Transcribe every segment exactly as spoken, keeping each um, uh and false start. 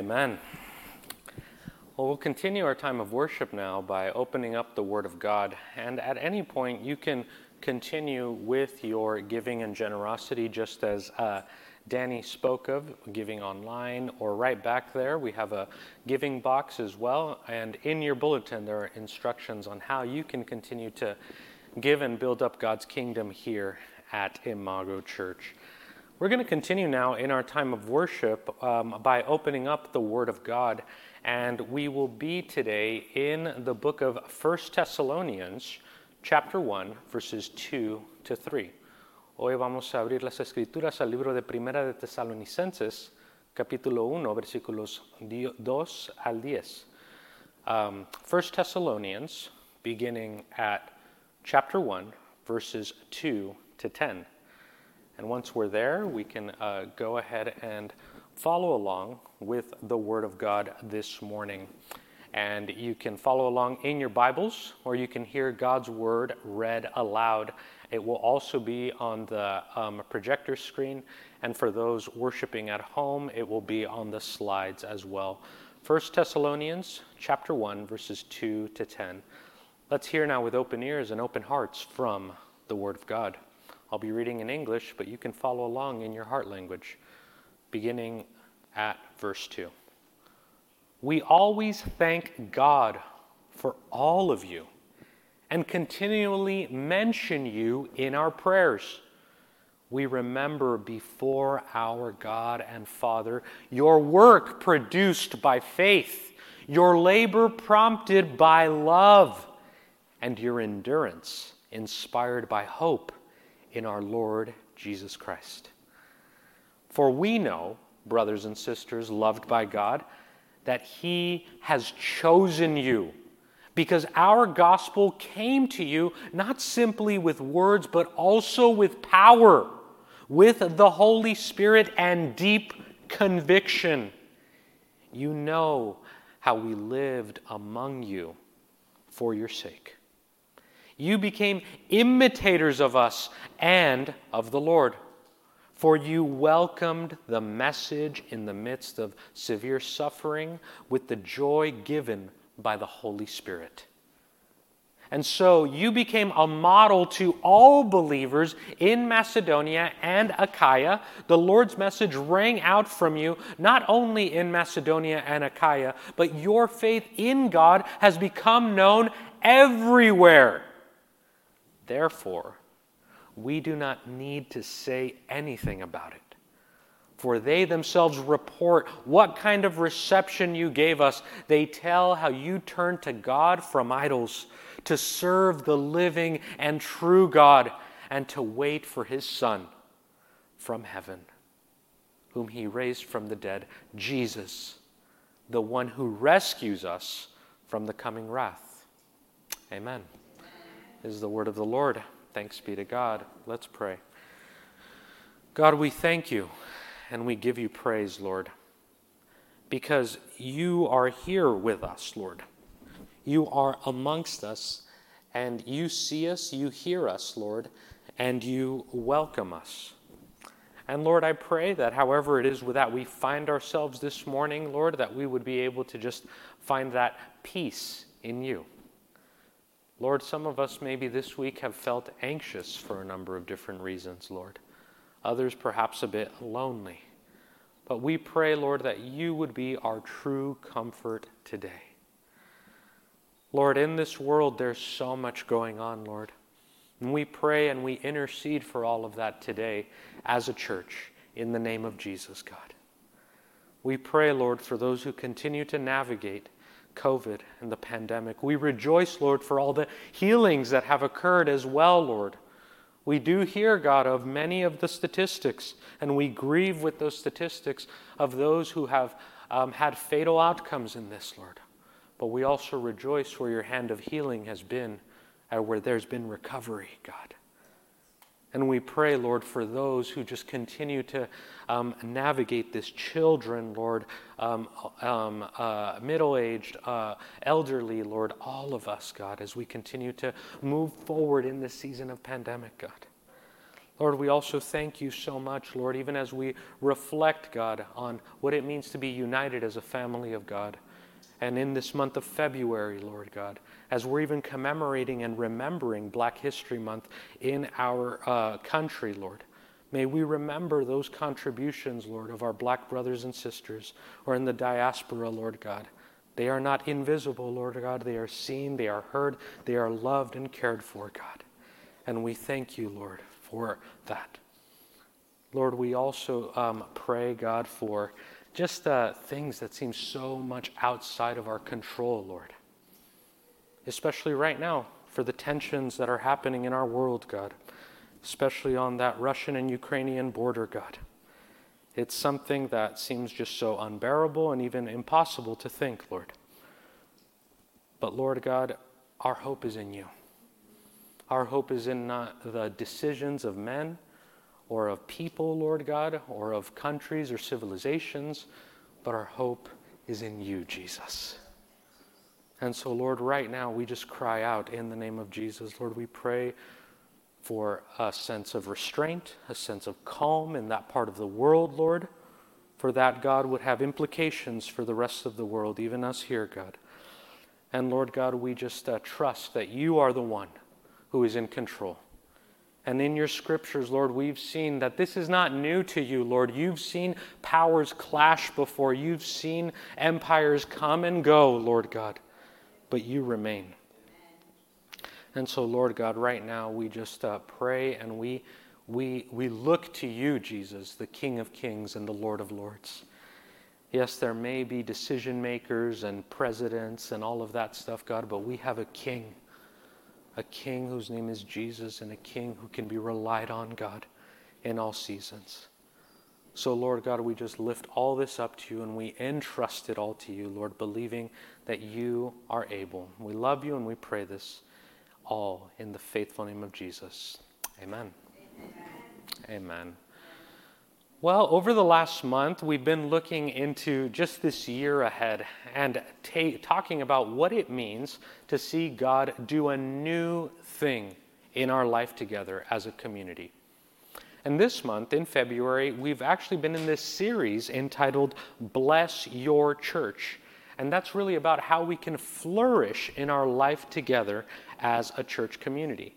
Amen. Well, we'll continue our time of worship now by opening up the Word of God. And at any point, you can continue with your giving and generosity, just as uh, Danny spoke of, giving online, or right back there. We have a giving box as well. And in your bulletin, there are instructions on how you can continue to give and build up God's kingdom here at Imago Church. We're going to continue now in our time of worship um, by opening up the Word of God, and we will be today in the book of First Thessalonians, chapter one, verses two to three. Hoy vamos a abrir las Escrituras al libro de Primera de Tesalonicenses, capítulo uno, versículos dos al diez. Um, First Thessalonians, beginning at chapter one, verses two to ten. And once we're there, we can uh, go ahead and follow along with the Word of God this morning. And you can follow along in your Bibles, or you can hear God's Word read aloud. It will also be on the um, projector screen, and for those worshiping at home, it will be on the slides as well. First Thessalonians chapter one, verses two to ten. Let's hear now with open ears and open hearts from the Word of God. I'll be reading in English, but you can follow along in your heart language, beginning at verse two. We always thank God for all of you and continually mention you in our prayers. We remember before our God and Father your work produced by faith, your labor prompted by love, and your endurance inspired by hope in our Lord Jesus Christ. For we know, brothers and sisters loved by God, that He has chosen you, because our gospel came to you not simply with words, but also with power, with the Holy Spirit and deep conviction. You know how we lived among you for your sake. You became imitators of us and of the Lord, for you welcomed the message in the midst of severe suffering with the joy given by the Holy Spirit. And so you became a model to all believers in Macedonia and Achaia. The Lord's message rang out from you, not only in Macedonia and Achaia, but your faith in God has become known everywhere. Therefore, we do not need to say anything about it, for they themselves report what kind of reception you gave us. They tell how you turned to God from idols to serve the living and true God and to wait for His Son from heaven, whom He raised from the dead, Jesus, the one who rescues us from the coming wrath. Amen. This is the word of the Lord. Thanks be to God. Let's pray. God, we thank you and we give you praise, Lord, because you are here with us, Lord. You are amongst us, and you see us, you hear us, Lord, and you welcome us. And Lord, I pray that however it is that we find ourselves this morning, Lord, that we would be able to just find that peace in you. Lord, some of us maybe this week have felt anxious for a number of different reasons, Lord. Others perhaps a bit lonely. But we pray, Lord, that you would be our true comfort today. Lord, in this world there's so much going on, Lord. And we pray and we intercede for all of that today as a church in the name of Jesus, God. We pray, Lord, for those who continue to navigate COVID and the pandemic. We rejoice, Lord, for all the healings that have occurred as well, Lord. We do hear, God, of many of the statistics, and we grieve with those statistics of those who have um, had fatal outcomes in this, Lord. But we also rejoice where your hand of healing has been, and where there's been recovery, God. And we pray, Lord, for those who just continue to um, navigate this, children, Lord, um, um, uh, middle-aged, uh, elderly, Lord, all of us, God, as we continue to move forward in this season of pandemic, God. Lord, we also thank you so much, Lord, even as we reflect, God, on what it means to be united as a family of God. And in this month of February, Lord God, as we're even commemorating and remembering Black History Month in our uh, country, Lord, may we remember those contributions, Lord, of our Black brothers and sisters or in the diaspora, Lord God. They are not invisible, Lord God. They are seen, they are heard, they are loved and cared for, God. And we thank you, Lord, for that. Lord, we also um, pray, God, for just uh, things that seem so much outside of our control, Lord. Especially right now, for the tensions that are happening in our world, God. Especially on that Russian and Ukrainian border, God. It's something that seems just so unbearable and even impossible to think, Lord. But Lord God, our hope is in you. Our hope is in not the decisions of men or of people, Lord God, or of countries or civilizations, but our hope is in you, Jesus. And so, Lord, right now we just cry out in the name of Jesus. Lord, we pray for a sense of restraint, a sense of calm in that part of the world, Lord, for that, God, would have implications for the rest of the world, even us here, God. And Lord God, we just uh, trust that you are the one who is in control. And in your scriptures, Lord, we've seen that this is not new to you, Lord. You've seen powers clash before. You've seen empires come and go, Lord God, but you remain. And so, Lord God, right now we just uh, pray and we we we look to you, Jesus, the King of Kings and the Lord of Lords. Yes, there may be decision makers and presidents and all of that stuff, God, but we have a king, a king whose name is Jesus and a king who can be relied on, God, in all seasons. So, Lord God, we just lift all this up to you and we entrust it all to you, Lord, believing that you are able. We love you and we pray this all in the faithful name of Jesus. Amen. Amen. Amen. Well, over the last month, we've been looking into just this year ahead and ta- talking about what it means to see God do a new thing in our life together as a community. And this month, in February, we've actually been in this series entitled Bless Your Church. And that's really about how we can flourish in our life together as a church community.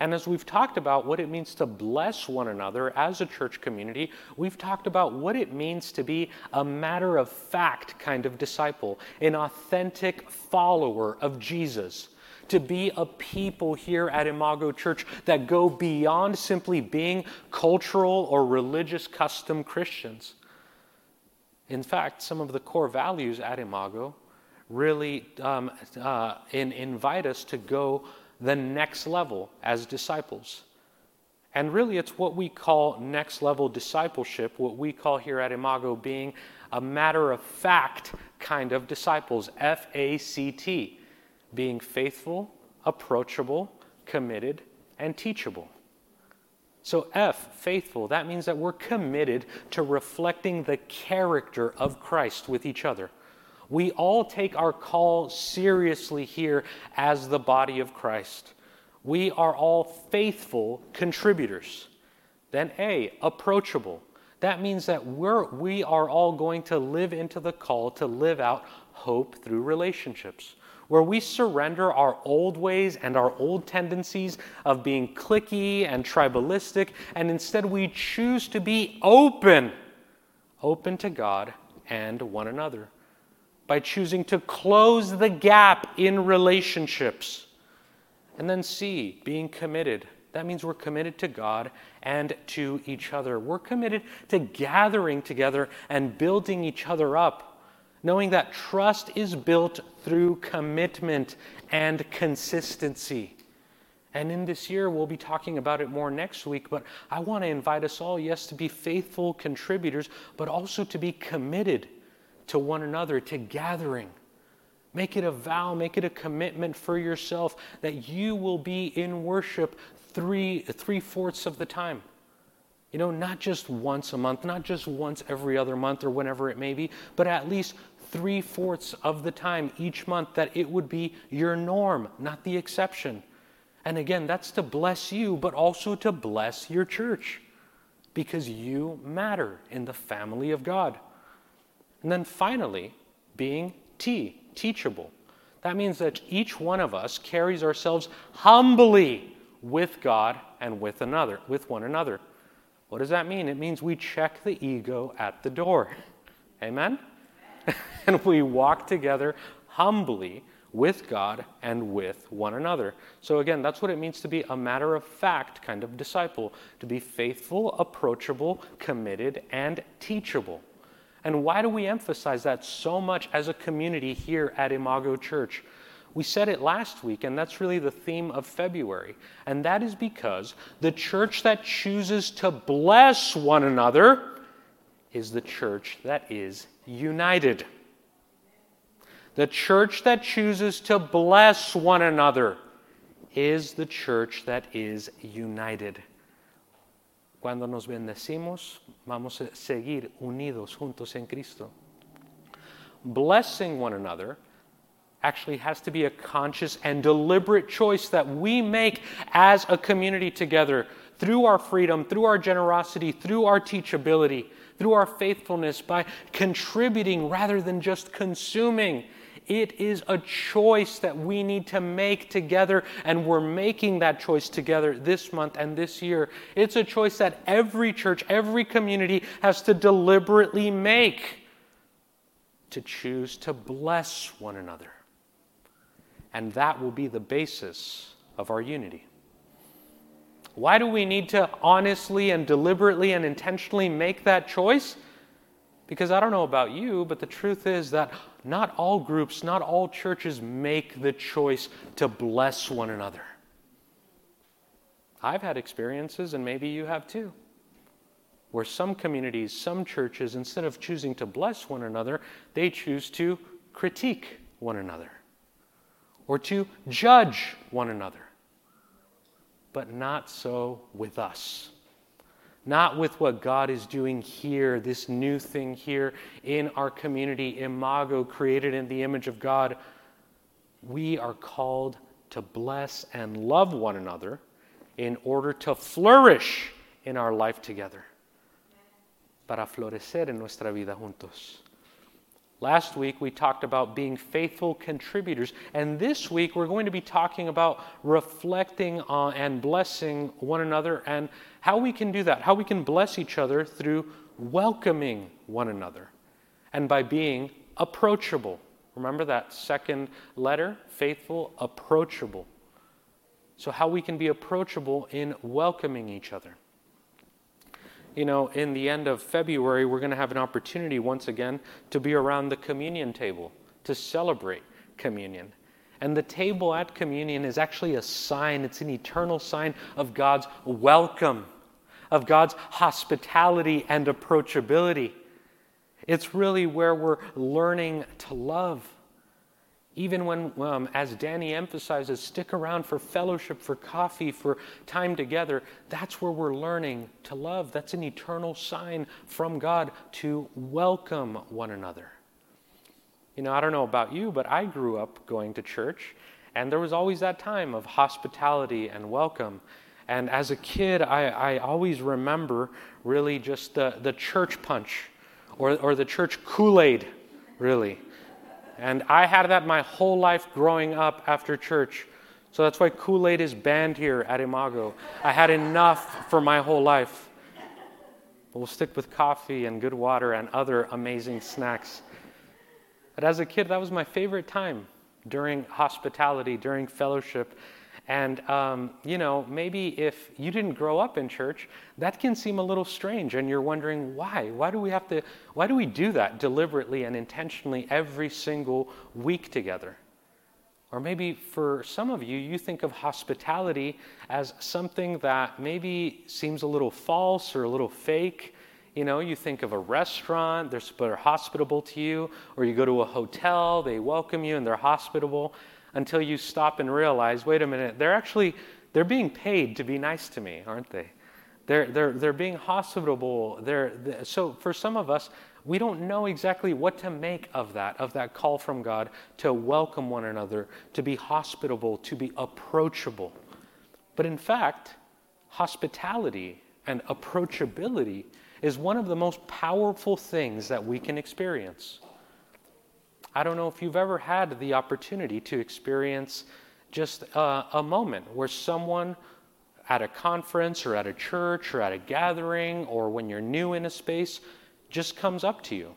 And as we've talked about what it means to bless one another as a church community, we've talked about what it means to be a matter-of-fact kind of disciple, an authentic follower of Jesus, to be a people here at Imago Church that go beyond simply being cultural or religious custom Christians. In fact, some of the core values at Imago really um, uh, in, invite us to go the next level as disciples. And really, it's what we call next level discipleship, what we call here at Imago being a matter-of-fact kind of disciples, F A C T, being faithful, approachable, committed, and teachable. So F, faithful, that means that we're committed to reflecting the character of Christ with each other. We all take our call seriously here as the body of Christ. We are all faithful contributors. Then A, approachable. That means that we're, we are all going to live into the call to live out hope through relationships, where we surrender our old ways and our old tendencies of being cliquey and tribalistic, and instead we choose to be open, open to God and one another, by choosing to close the gap in relationships. And then C, being committed. That means we're committed to God and to each other. We're committed to gathering together and building each other up, knowing that trust is built through commitment and consistency. And in this year, we'll be talking about it more next week, but I want to invite us all, yes, to be faithful contributors, but also to be committed to one another, to gathering. Make it a vow, make it a commitment for yourself that you will be in worship three, three-fourths of the time. You know, not just once a month, not just once every other month or whenever it may be, but at least three-fourths of the time each month that it would be your norm, not the exception. And again, that's to bless you, but also to bless your church, because you matter in the family of God. And then finally, being T, teachable. That means that each one of us carries ourselves humbly with God and with another, with one another. What does that mean? It means we check the ego at the door. Amen? And we walk together humbly with God and with one another. So again, that's what it means to be a matter-of-fact kind of disciple, to be faithful, approachable, committed, and teachable. And why do we emphasize that so much as a community here at Imago Church? We said it last week, and that's really the theme of February. And that is because the church that chooses to bless one another is the church that is united. The church that chooses to bless one another is the church that is united. Cuando nos bendecimos, vamos a seguir unidos juntos en Cristo. Blessing one another actually has to be a conscious and deliberate choice that we make as a community together through our freedom, through our generosity, through our teachability, through our faithfulness, by contributing rather than just consuming. It is a choice that we need to make together, and we're making that choice together this month and this year. It's a choice that every church, every community has to deliberately make, to choose to bless one another. And that will be the basis of our unity. Why do we need to honestly and deliberately and intentionally make that choice? Because I don't know about you, but the truth is that not all groups, not all churches make the choice to bless one another. I've had experiences, and maybe you have too, where some communities, some churches, instead of choosing to bless one another, they choose to critique one another or to judge one another. But not so with us. Not with what God is doing here, this new thing here in our community, Imago, created in the image of God. We are called to bless and love one another in order to flourish in our life together. Para florecer en nuestra vida juntos. Last week, we talked about being faithful contributors. And this week, we're going to be talking about reflecting on and blessing one another, and how we can do that, how we can bless each other through welcoming one another and by being approachable. Remember that second letter? Faithful, approachable. So how we can be approachable in welcoming each other. You know, in the end of February, we're going to have an opportunity once again to be around the communion table, to celebrate communion. And the table at communion is actually a sign, it's an eternal sign of God's welcome, of God's hospitality and approachability. It's really where we're learning to love. Even when, um, as Danny emphasizes, stick around for fellowship, for coffee, for time together, that's where we're learning to love. That's an eternal sign from God to welcome one another. You know, I don't know about you, but I grew up going to church, and there was always that time of hospitality and welcome. And as a kid, I, I always remember really just the, the church punch or, or the church Kool-Aid, really. And I had that my whole life growing up after church. So that's why Kool-Aid is banned here at Imago. I had enough for my whole life. But we'll stick with coffee and good water and other amazing snacks. But as a kid, that was my favorite time during hospitality, during fellowship. And, um, you know, maybe if you didn't grow up in church, that can seem a little strange, and you're wondering why. Why do we have to, why do we do that deliberately and intentionally every single week together? Or maybe for some of you, you think of hospitality as something that maybe seems a little false or a little fake. You know, you think of a restaurant, they're, they're hospitable to you, or you go to a hotel, they welcome you and they're hospitable, until you stop and realize, wait a minute, they're actually, they're being paid to be nice to me, aren't they? They're they're they're being hospitable. They're, they're so for some of us, we don't know exactly what to make of that, of that call from God to welcome one another, to be hospitable, to be approachable. But in fact, hospitality and approachability is one of the most powerful things that we can experience. I don't know if you've ever had the opportunity to experience just a, a moment where someone at a conference or at a church or at a gathering or when you're new in a space just comes up to you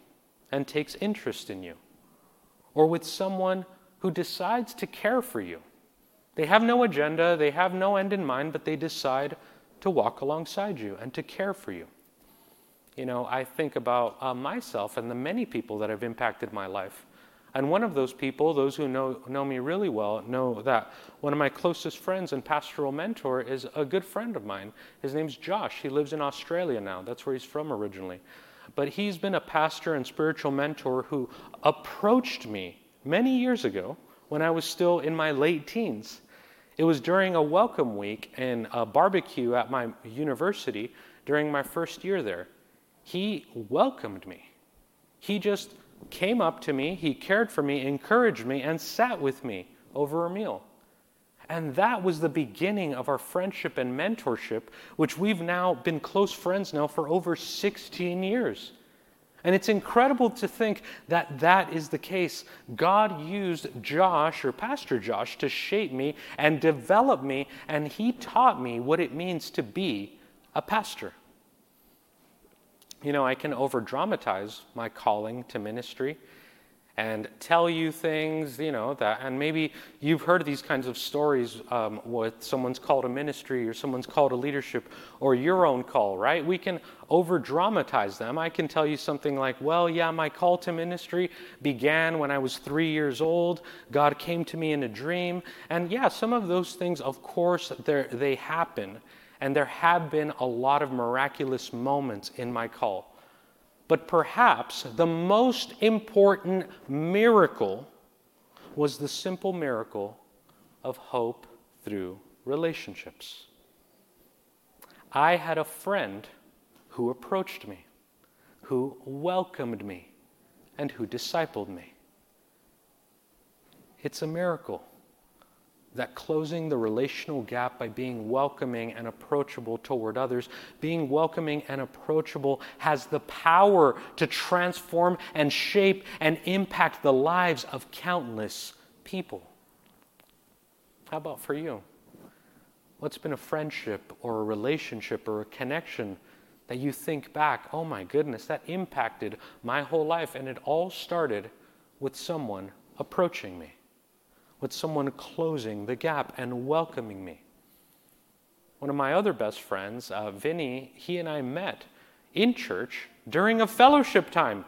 and takes interest in you. Or with someone who decides to care for you. They have no agenda, they have no end in mind, but they decide to walk alongside you and to care for you. You know, I think about uh, myself and the many people that have impacted my life. And one of those people, those who know, know me really well, know that one of my closest friends and pastoral mentor is a good friend of mine. His name's Josh. He lives in Australia now. That's where he's from originally. But he's been a pastor and spiritual mentor who approached me many years ago when I was still in my late teens. It was during a welcome week and a barbecue at my university during my first year there. He welcomed me. He just came up to me, he cared for me, encouraged me, and sat with me over a meal. And that was the beginning of our friendship and mentorship, which we've now been close friends now for over sixteen years. And it's incredible to think that that is the case. God used Josh, or Pastor Josh, to shape me and develop me, and he taught me what it means to be a pastor. You know, I can over-dramatize my calling to ministry and tell you things, you know, that, and maybe you've heard these kinds of stories um, where someone's called a ministry or someone's called a leadership or your own call, right? We can over-dramatize them. I can tell you something like, well, yeah, my call to ministry began when I was three years old. God came to me in a dream. And yeah, some of those things, of course, they happen. And there have been a lot of miraculous moments in my call. But perhaps the most important miracle was the simple miracle of hope through relationships. I had a friend who approached me, who welcomed me, and who discipled me. It's a miracle that closing the relational gap by being welcoming and approachable toward others, being welcoming and approachable has the power to transform and shape and impact the lives of countless people. How about for you? What's been a friendship or a relationship or a connection that you think back, oh my goodness, that impacted my whole life, and it all started with someone approaching me? With someone closing the gap and welcoming me. One of my other best friends, uh, Vinny, he and I met in church during a fellowship time,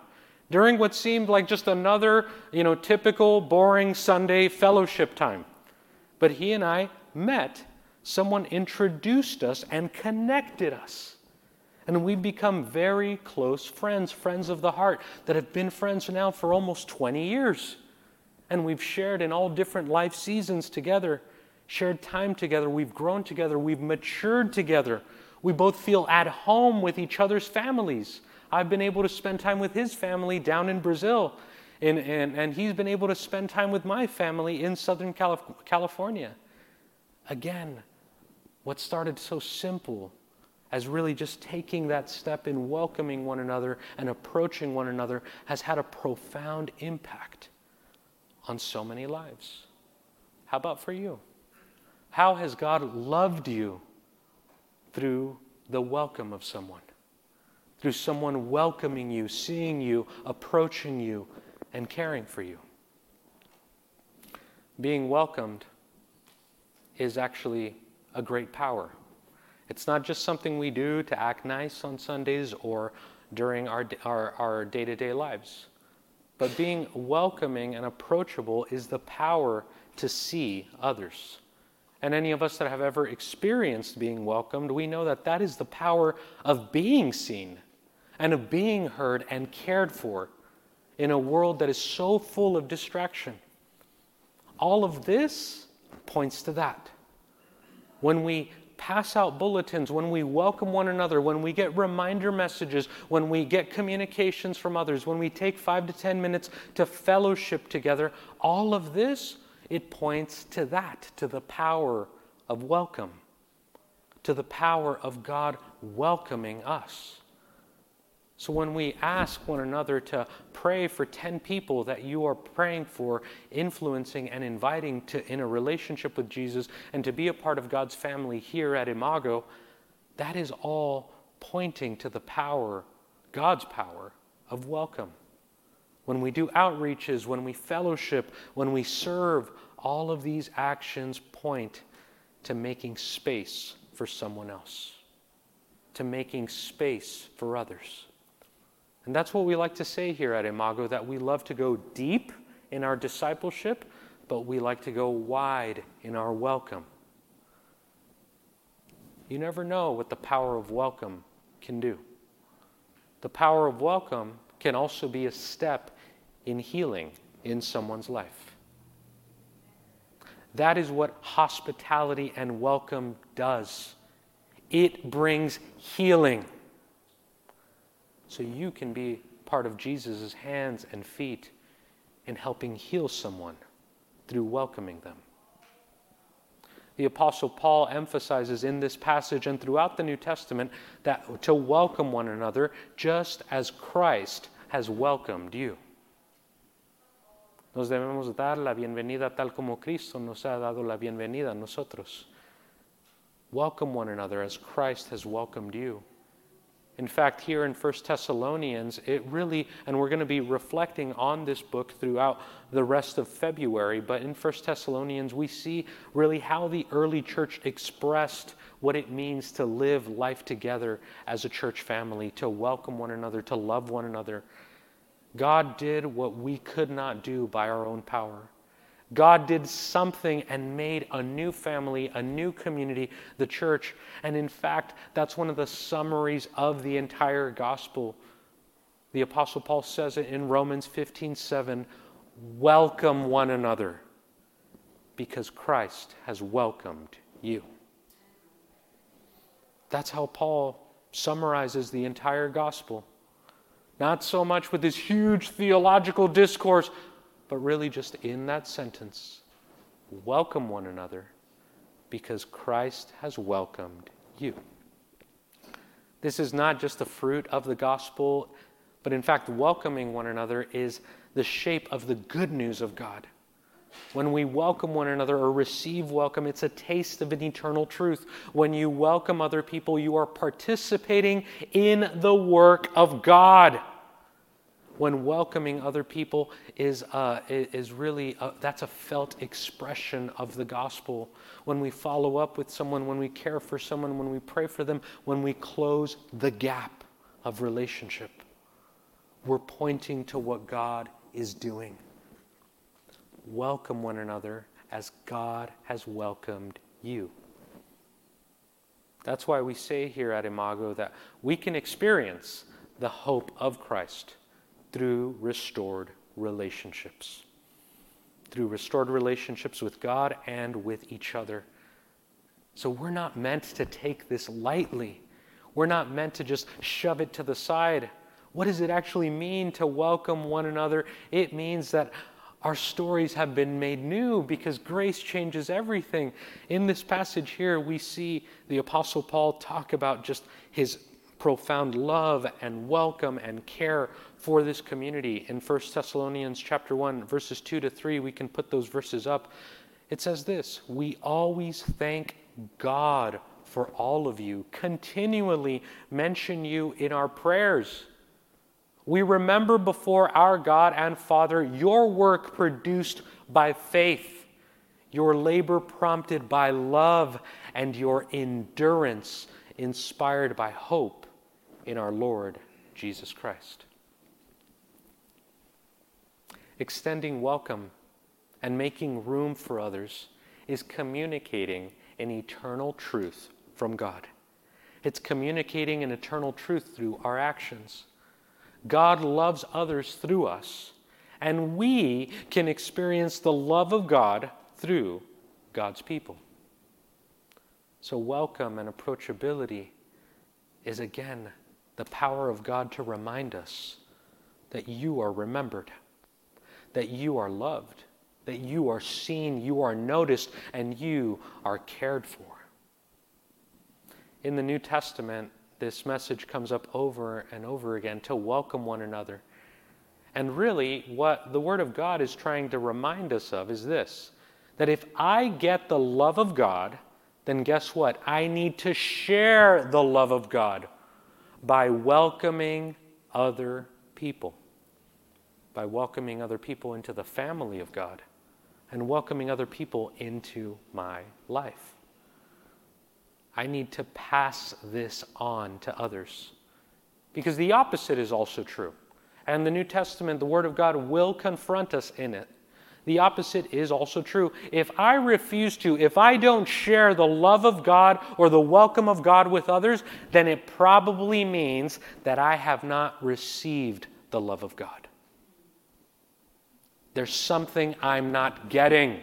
during what seemed like just another, you know, typical boring Sunday fellowship time. But he and I met, someone introduced us and connected us. And we've become very close friends, friends of the heart that have been friends now for almost twenty years. And we've shared in all different life seasons together, shared time together, we've grown together, we've matured together. We both feel at home with each other's families. I've been able to spend time with his family down in Brazil, and, and, and he's been able to spend time with my family in Southern Calif- California. Again, what started so simple as really just taking that step in welcoming one another and approaching one another has had a profound impact on so many lives. How about for you? How has God loved you through the welcome of someone? Through someone welcoming you, seeing you, approaching you, and caring for you? Being welcomed is actually a great power. It's not just something we do to act nice on Sundays or during our our, our day-to-day lives. But being welcoming and approachable is the power to see others. And any of us that have ever experienced being welcomed, we know that that is the power of being seen and of being heard and cared for in a world that is so full of distraction. All of this points to that. When we pass out bulletins, when we welcome one another, when we get reminder messages, when we get communications from others, when we take five to ten minutes to fellowship together, all of this, it points to that, to the power of welcome to the power of God welcoming us. So when we ask one another to pray for ten people that you are praying for, influencing and inviting to in a relationship with Jesus and to be a part of God's family here at Imago, that is all pointing to the power, God's power, of welcome. When we do outreaches, when we fellowship, when we serve, all of these actions point to making space for someone else, to making space for others. And that's what we like to say here at Imago, that we love to go deep in our discipleship, but we like to go wide in our welcome. You never know what the power of welcome can do. The power of welcome can also be a step in healing in someone's life. That is what hospitality and welcome does. It brings healing. So you can be part of Jesus' hands and feet in helping heal someone through welcoming them. The Apostle Paul emphasizes in this passage and throughout the New Testament that to welcome one another just as Christ has welcomed you. Nos debemos dar la bienvenida tal como Cristo nos ha dado la bienvenida a nosotros. Welcome one another as Christ has welcomed you. In fact, here in First Thessalonians, it really, and we're going to be reflecting on this book throughout the rest of February, but in First Thessalonians, we see really how the early church expressed what it means to live life together as a church family, to welcome one another, to love one another. God did what we could not do by our own power. God did something and made a new family, a new community, the church. And in fact, that's one of the summaries of the entire gospel. The Apostle Paul says it in Romans fifteen seven, welcome one another because Christ has welcomed you. That's how Paul summarizes the entire gospel. Not so much with this huge theological discourse, but really just in that sentence, welcome one another because Christ has welcomed you. This is not just the fruit of the gospel, but in fact, welcoming one another is the shape of the good news of God. When we welcome one another or receive welcome, it's a taste of an eternal truth. When you welcome other people, you are participating in the work of God. When welcoming other people is uh, is really, a, that's a felt expression of the gospel. When we follow up with someone, when we care for someone, when we pray for them, when we close the gap of relationship, we're pointing to what God is doing. Welcome one another as God has welcomed you. That's why we say here at Imago that we can experience the hope of Christ through restored relationships, through restored relationships with God and with each other. So we're not meant to take this lightly. We're not meant to just shove it to the side. What does it actually mean to welcome one another? It means that our stories have been made new because grace changes everything. In this passage here, we see the Apostle Paul talk about just his profound love and welcome and care for this community. In First Thessalonians chapter one, verses two to three, we can put those verses up. It says this, "We always thank God for all of you, continually mention you in our prayers. We remember before our God and Father your work produced by faith, your labor prompted by love, and your endurance inspired by hope in our Lord Jesus Christ." Extending welcome and making room for others is communicating an eternal truth from God. It's communicating an eternal truth through our actions. God loves others through us, and we can experience the love of God through God's people. So welcome and approachability is again the power of God to remind us that you are remembered, that you are loved, that you are seen, you are noticed, and you are cared for. in the New Testament, this message comes up over and over again, to welcome one another. And really, what the Word of God is trying to remind us of is this, that if I get the love of God, then guess what? I need to share the love of God by welcoming other people, by welcoming other people into the family of God and welcoming other people into my life. I need to pass this on to others, because the opposite is also true. And the New Testament, the Word of God, will confront us in it. The opposite is also true. If I refuse to, if I don't share the love of God or the welcome of God with others, then it probably means that I have not received the love of God. There's something I'm not getting.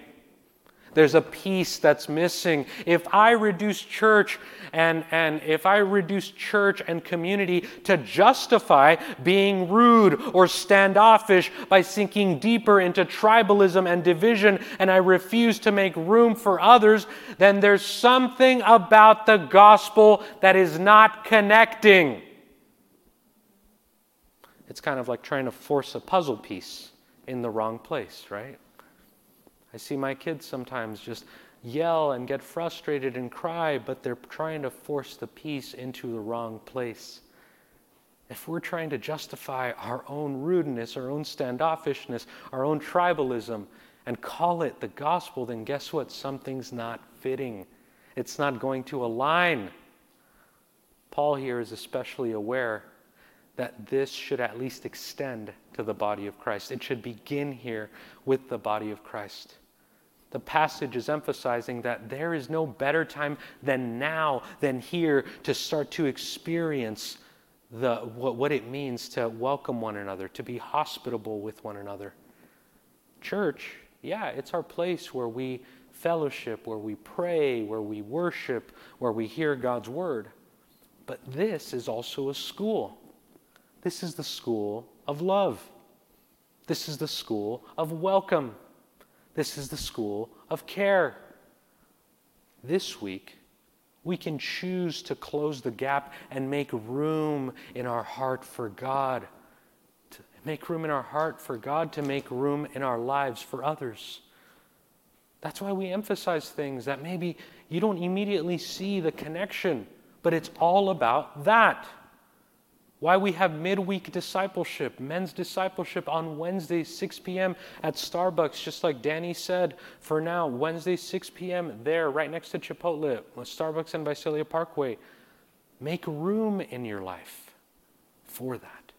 There's a piece that's missing. If I reduce church and, and if I reduce church and community to justify being rude or standoffish by sinking deeper into tribalism and division, and I refuse to make room for others, then there's something about the gospel that is not connecting. It's kind of like trying to force a puzzle piece in the wrong place, right? I see my kids sometimes just yell and get frustrated and cry, but they're trying to force the piece into the wrong place. If we're trying to justify our own rudeness, our own standoffishness, our own tribalism, and call it the gospel, then guess what? Something's not fitting. It's not going to align. Paul here is especially aware that this should at least extend to the body of Christ. It should begin here with the body of Christ. The passage is emphasizing that there is no better time than now, than here, to start to experience the what, what it means to welcome one another, to be hospitable with one another. Church, yeah, it's our place where we fellowship, where we pray, where we worship, where we hear God's word. But this is also a school. This is the school of love. This is the school of welcome. This is the school of care. This week, we can choose to close the gap and make room in our heart for God. To make room in our heart for God, to make room in our lives for others. That's why we emphasize things that maybe you don't immediately see the connection, but it's all about that. Why we have midweek discipleship, men's discipleship on Wednesday, six p.m. at Starbucks, just like Danny said, for now, Wednesday, six p.m. there, right next to Chipotle, Starbucks and Visalia Parkway. Make room in your life for that.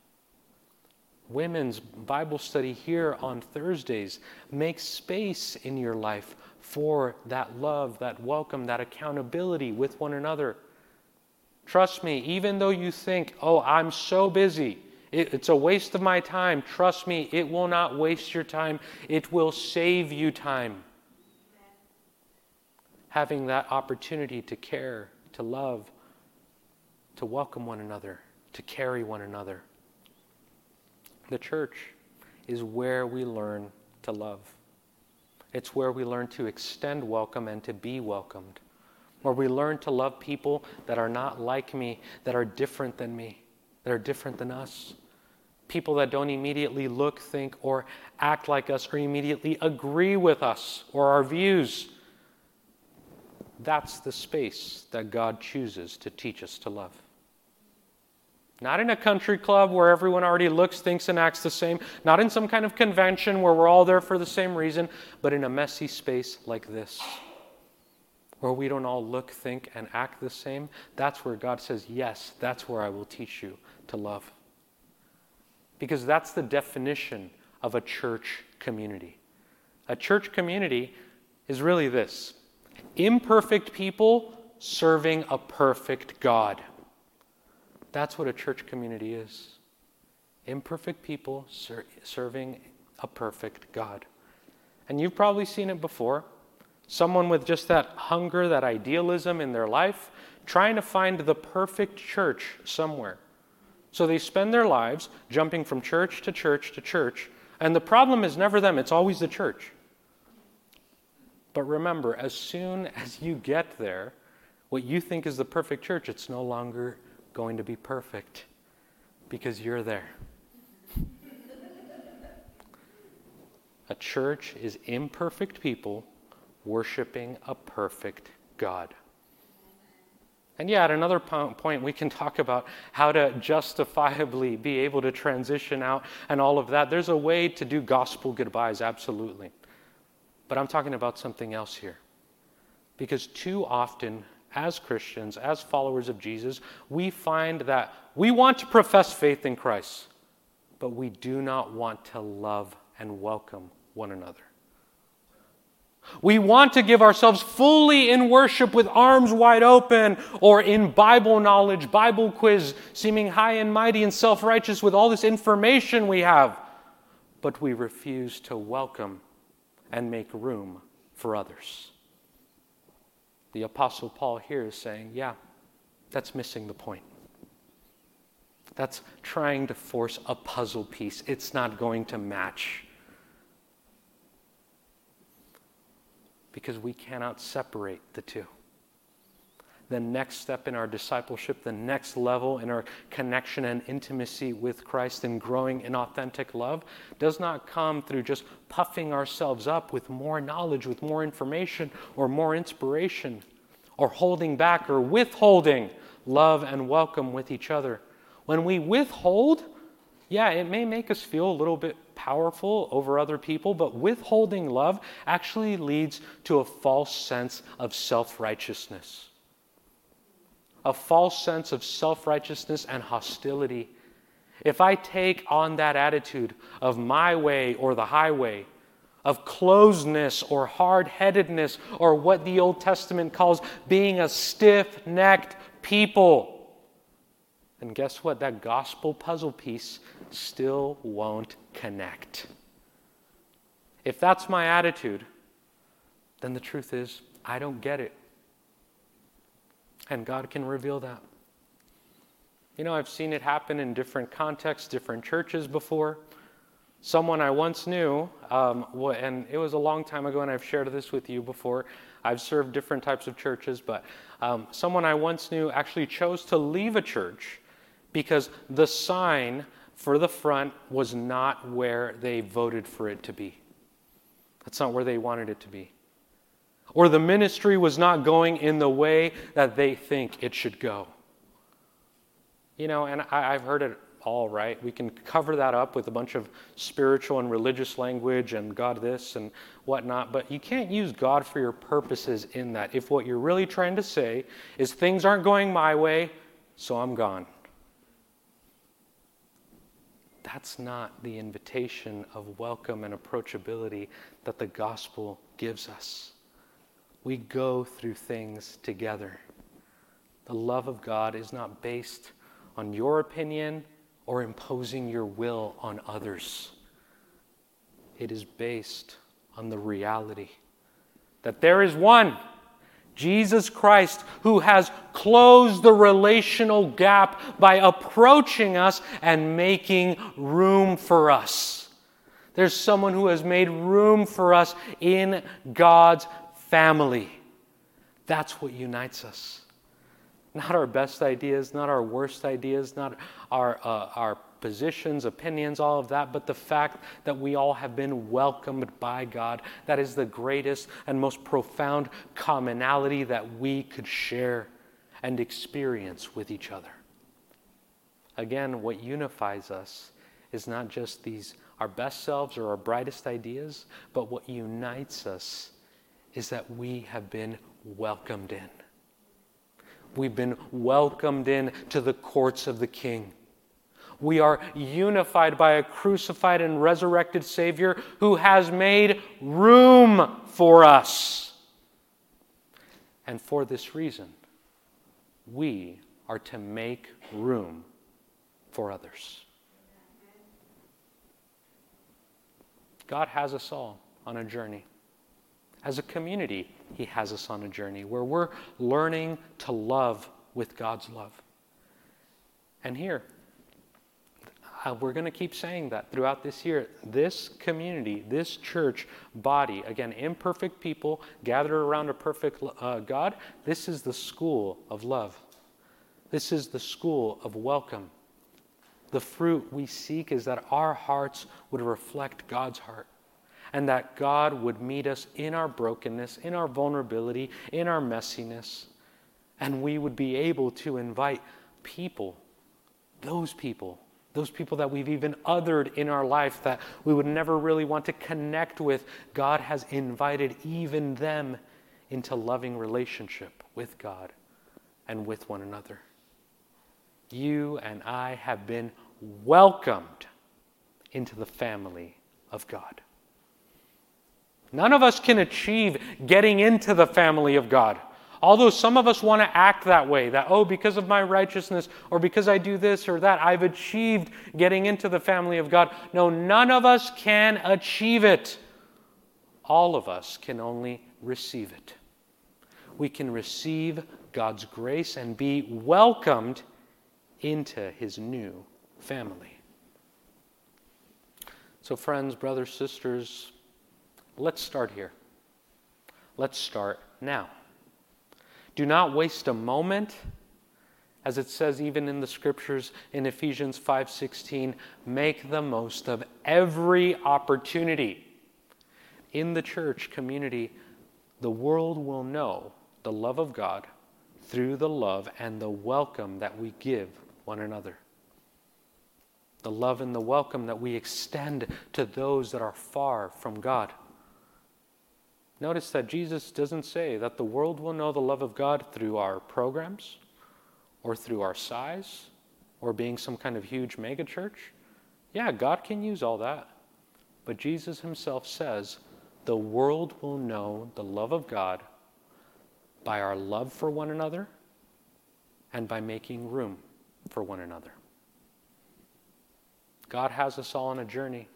Women's Bible study here on Thursdays. Make space in your life for that love, that welcome, that accountability with one another. Trust me, even though you think, oh, I'm so busy, it, it's a waste of my time. Trust me, it will not waste your time. It will save you time. Having that opportunity to care, to love, to welcome one another, to carry one another. The church is where we learn to love. It's where we learn to extend welcome and to be welcomed, where we learn to love people that are not like me, that are different than me, that are different than us. People that don't immediately look, think, or act like us, or immediately agree with us or our views. That's the space that God chooses to teach us to love. Not in a country club where everyone already looks, thinks, and acts the same. Not in some kind of convention where we're all there for the same reason, but in a messy space like this, where we don't all look, think, and act the same. That's where God says, yes, that's where I will teach you to love. Because that's the definition of a church community. A church community is really this: imperfect people serving a perfect God. That's what a church community is. Imperfect people ser- serving a perfect God. And you've probably seen it before. Someone with just that hunger, that idealism in their life, trying to find the perfect church somewhere. So they spend their lives jumping from church to church to church, and the problem is never them, it's always the church. But remember, as soon as you get there, What you think is the perfect church, it's no longer going to be perfect because you're there. A church is imperfect people worshiping a perfect God. And yeah, at another point, we can talk about how to justifiably be able to transition out and all of that. There's a way to do gospel goodbyes, absolutely. But I'm talking about something else here. Because too often, as Christians, as followers of Jesus, we find that we want to profess faith in Christ, but we do not want to love and welcome one another. We want to give ourselves fully in worship with arms wide open, or in Bible knowledge, Bible quiz, seeming high and mighty and self-righteous with all this information we have. But we refuse to welcome and make room for others. The Apostle Paul here is saying, yeah, that's missing the point. That's trying to force a puzzle piece. It's not going to match. Because we cannot separate the two. The next step in our discipleship, the next level in our connection and intimacy with Christ and growing in authentic love does not come through just puffing ourselves up with more knowledge, with more information, or more inspiration, or holding back or withholding love and welcome with each other. When we withhold, yeah, it may make us feel a little bit powerful over other people, but withholding love actually leads to a false sense of self-righteousness. A false sense of self-righteousness and hostility. If I take on that attitude of my way or the highway, of closeness or hard-headedness, or what the Old Testament calls being a stiff-necked people, and guess what? That gospel puzzle piece still won't connect. If that's my attitude, then the truth is, I don't get it. And God can reveal that. You know, I've seen it happen in different contexts, different churches before. Someone I once knew, um, and it was a long time ago, and I've shared this with you before. I've served different types of churches, but um, someone I once knew actually chose to leave a church because the sign for the front was not where they voted for it to be. That's not where they wanted it to be. Or the ministry was not going in the way that they think it should go. You know, and I, I've heard it all, right? We can cover that up with a bunch of spiritual and religious language and God this and whatnot, but you can't use God for your purposes in that. If what you're really trying to say is things aren't going my way, so I'm gone. That's not the invitation of welcome and approachability that the gospel gives us. We go through things together. The love of God is not based on your opinion or imposing your will on others. It is based on the reality that there is one, Jesus Christ, who has closed the relational gap by approaching us and making room for us. There's someone who has made room for us in God's family. That's what unites us. Not our best ideas, not our worst ideas, not our uh, our positions, opinions, all of that, but the fact that we all have been welcomed by God. That is the greatest and most profound commonality that we could share and experience with each other. Again, what unifies us is not just these our best selves or our brightest ideas, but what unites us is that we have been welcomed in. We've been welcomed in to the courts of the King. We are unified by a crucified and resurrected Savior who has made room for us. And for this reason, we are to make room for others. God has us all on a journey. As a community, He has us on a journey where we're learning to love with God's love. And here, Uh, we're going to keep saying that throughout this year. This community, this church body, again, imperfect people gathered around a perfect uh, God, this is the school of love. This is the school of welcome. The fruit we seek is that our hearts would reflect God's heart, and that God would meet us in our brokenness, in our vulnerability, in our messiness, and we would be able to invite people, those people, those people that we've even othered in our life that we would never really want to connect with. God has invited even them into loving relationship with God and with one another. You and I have been welcomed into the family of God. None of us can achieve getting into the family of God. Although some of us want to act that way, that, oh, because of my righteousness, or because I do this or that, I've achieved getting into the family of God. No, none of us can achieve it. All of us can only receive it. We can receive God's grace and be welcomed into His new family. So friends, brothers, sisters, let's start here. Let's start now. Do not waste a moment. As it says even in the scriptures in Ephesians five sixteen, make the most of every opportunity. In the church community, the world will know the love of God through the love and the welcome that we give one another. The love and the welcome that we extend to those that are far from God. Notice that Jesus doesn't say that the world will know the love of God through our programs or through our size or being some kind of huge megachurch. Yeah, God can use all that. But Jesus Himself says the world will know the love of God by our love for one another and by making room for one another. God has us all on a journey.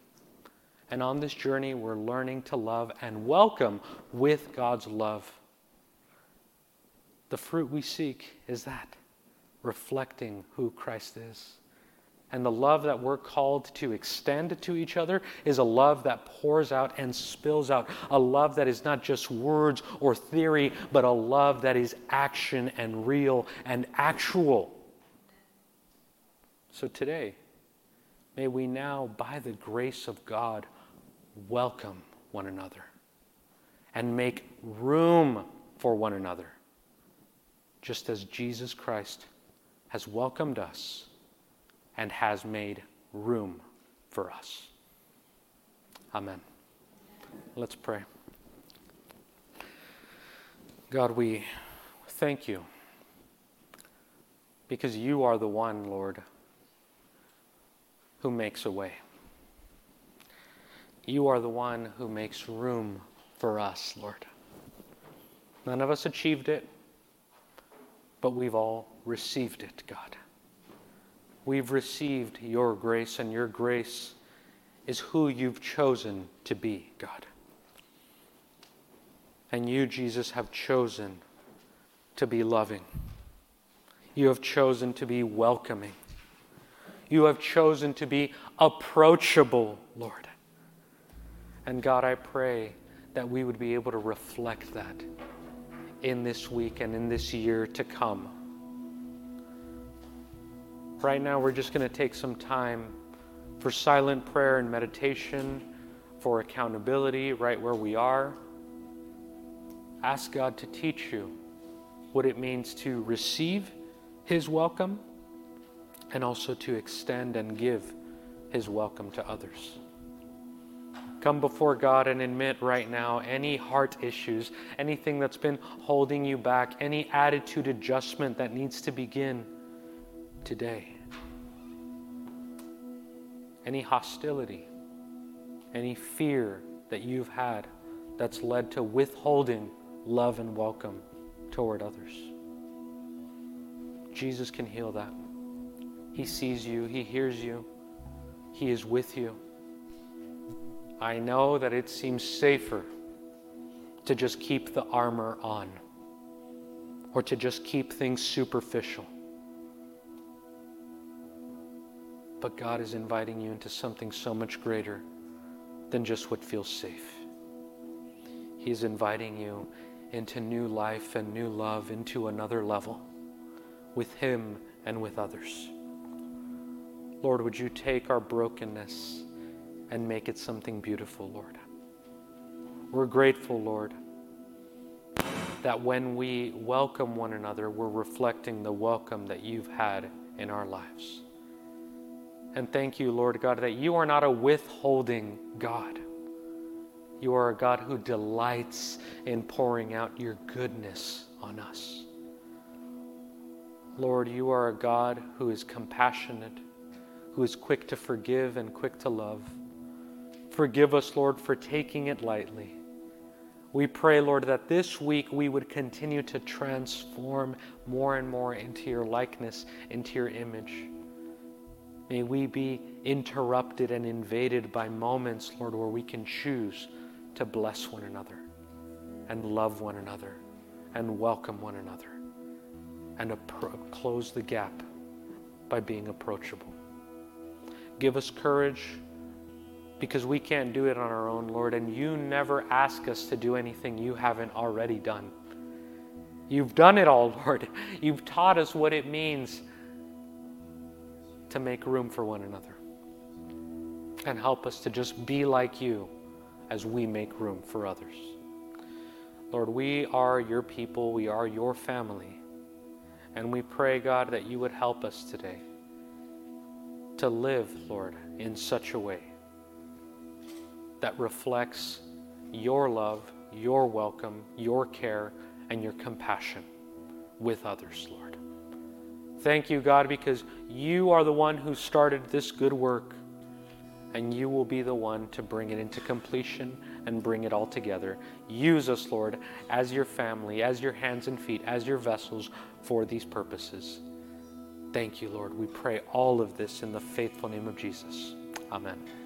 And on this journey, we're learning to love and welcome with God's love. The fruit we seek is that, reflecting who Christ is. And the love that we're called to extend to each other is a love that pours out and spills out. A love that is not just words or theory, but a love that is action and real and actual. So today, may we now, by the grace of God, welcome one another and make room for one another, just as Jesus Christ has welcomed us and has made room for us. Amen. Let's pray. God, we thank You because You are the one, Lord, who makes a way. You are the one who makes room for us, Lord. None of us achieved it, but we've all received it, God. We've received Your grace, and Your grace is who You've chosen to be, God. And You, Jesus, have chosen to be loving. You have chosen to be welcoming. You have chosen to be approachable, Lord. And God, I pray that we would be able to reflect that in this week and in this year to come. Right now, we're just going to take some time for silent prayer and meditation, for accountability right where we are. Ask God to teach you what it means to receive His welcome, and also to extend and give His welcome to others. Come before God and admit right now any heart issues, anything that's been holding you back, any attitude adjustment that needs to begin today. Any hostility, any fear that you've had that's led to withholding love and welcome toward others. Jesus can heal that. He sees you. He hears you. He is with you. I know that it seems safer to just keep the armor on or to just keep things superficial. But God is inviting you into something so much greater than just what feels safe. He's inviting you into new life and new love, into another level with Him and with others. Lord, would you take our brokenness and make it something beautiful, Lord. We're grateful, Lord, that when we welcome one another, we're reflecting the welcome that you've had in our lives. And thank you, Lord God, that you are not a withholding God. You are a God who delights in pouring out your goodness on us. Lord, you are a God who is compassionate, who is quick to forgive and quick to love. Forgive us, Lord, for taking it lightly. We pray, Lord, that this week we would continue to transform more and more into your likeness, into your image. May we be interrupted and invaded by moments, Lord, where we can choose to bless one another and love one another and welcome one another and appro- close the gap by being approachable. Give us courage, because we can't do it on our own, Lord, and you never ask us to do anything you haven't already done. You've done it all, Lord. You've taught us what it means to make room for one another. And help us to just be like you as we make room for others. Lord, we are your people. We are your family. And we pray, God, that you would help us today to live, Lord, in such a way that reflects your love, your welcome, your care, and your compassion with others, Lord. Thank you, God, because you are the one who started this good work, and you will be the one to bring it into completion and bring it all together. Use us, Lord, as your family, as your hands and feet, as your vessels for these purposes. Thank you, Lord. We pray all of this in the faithful name of Jesus. Amen.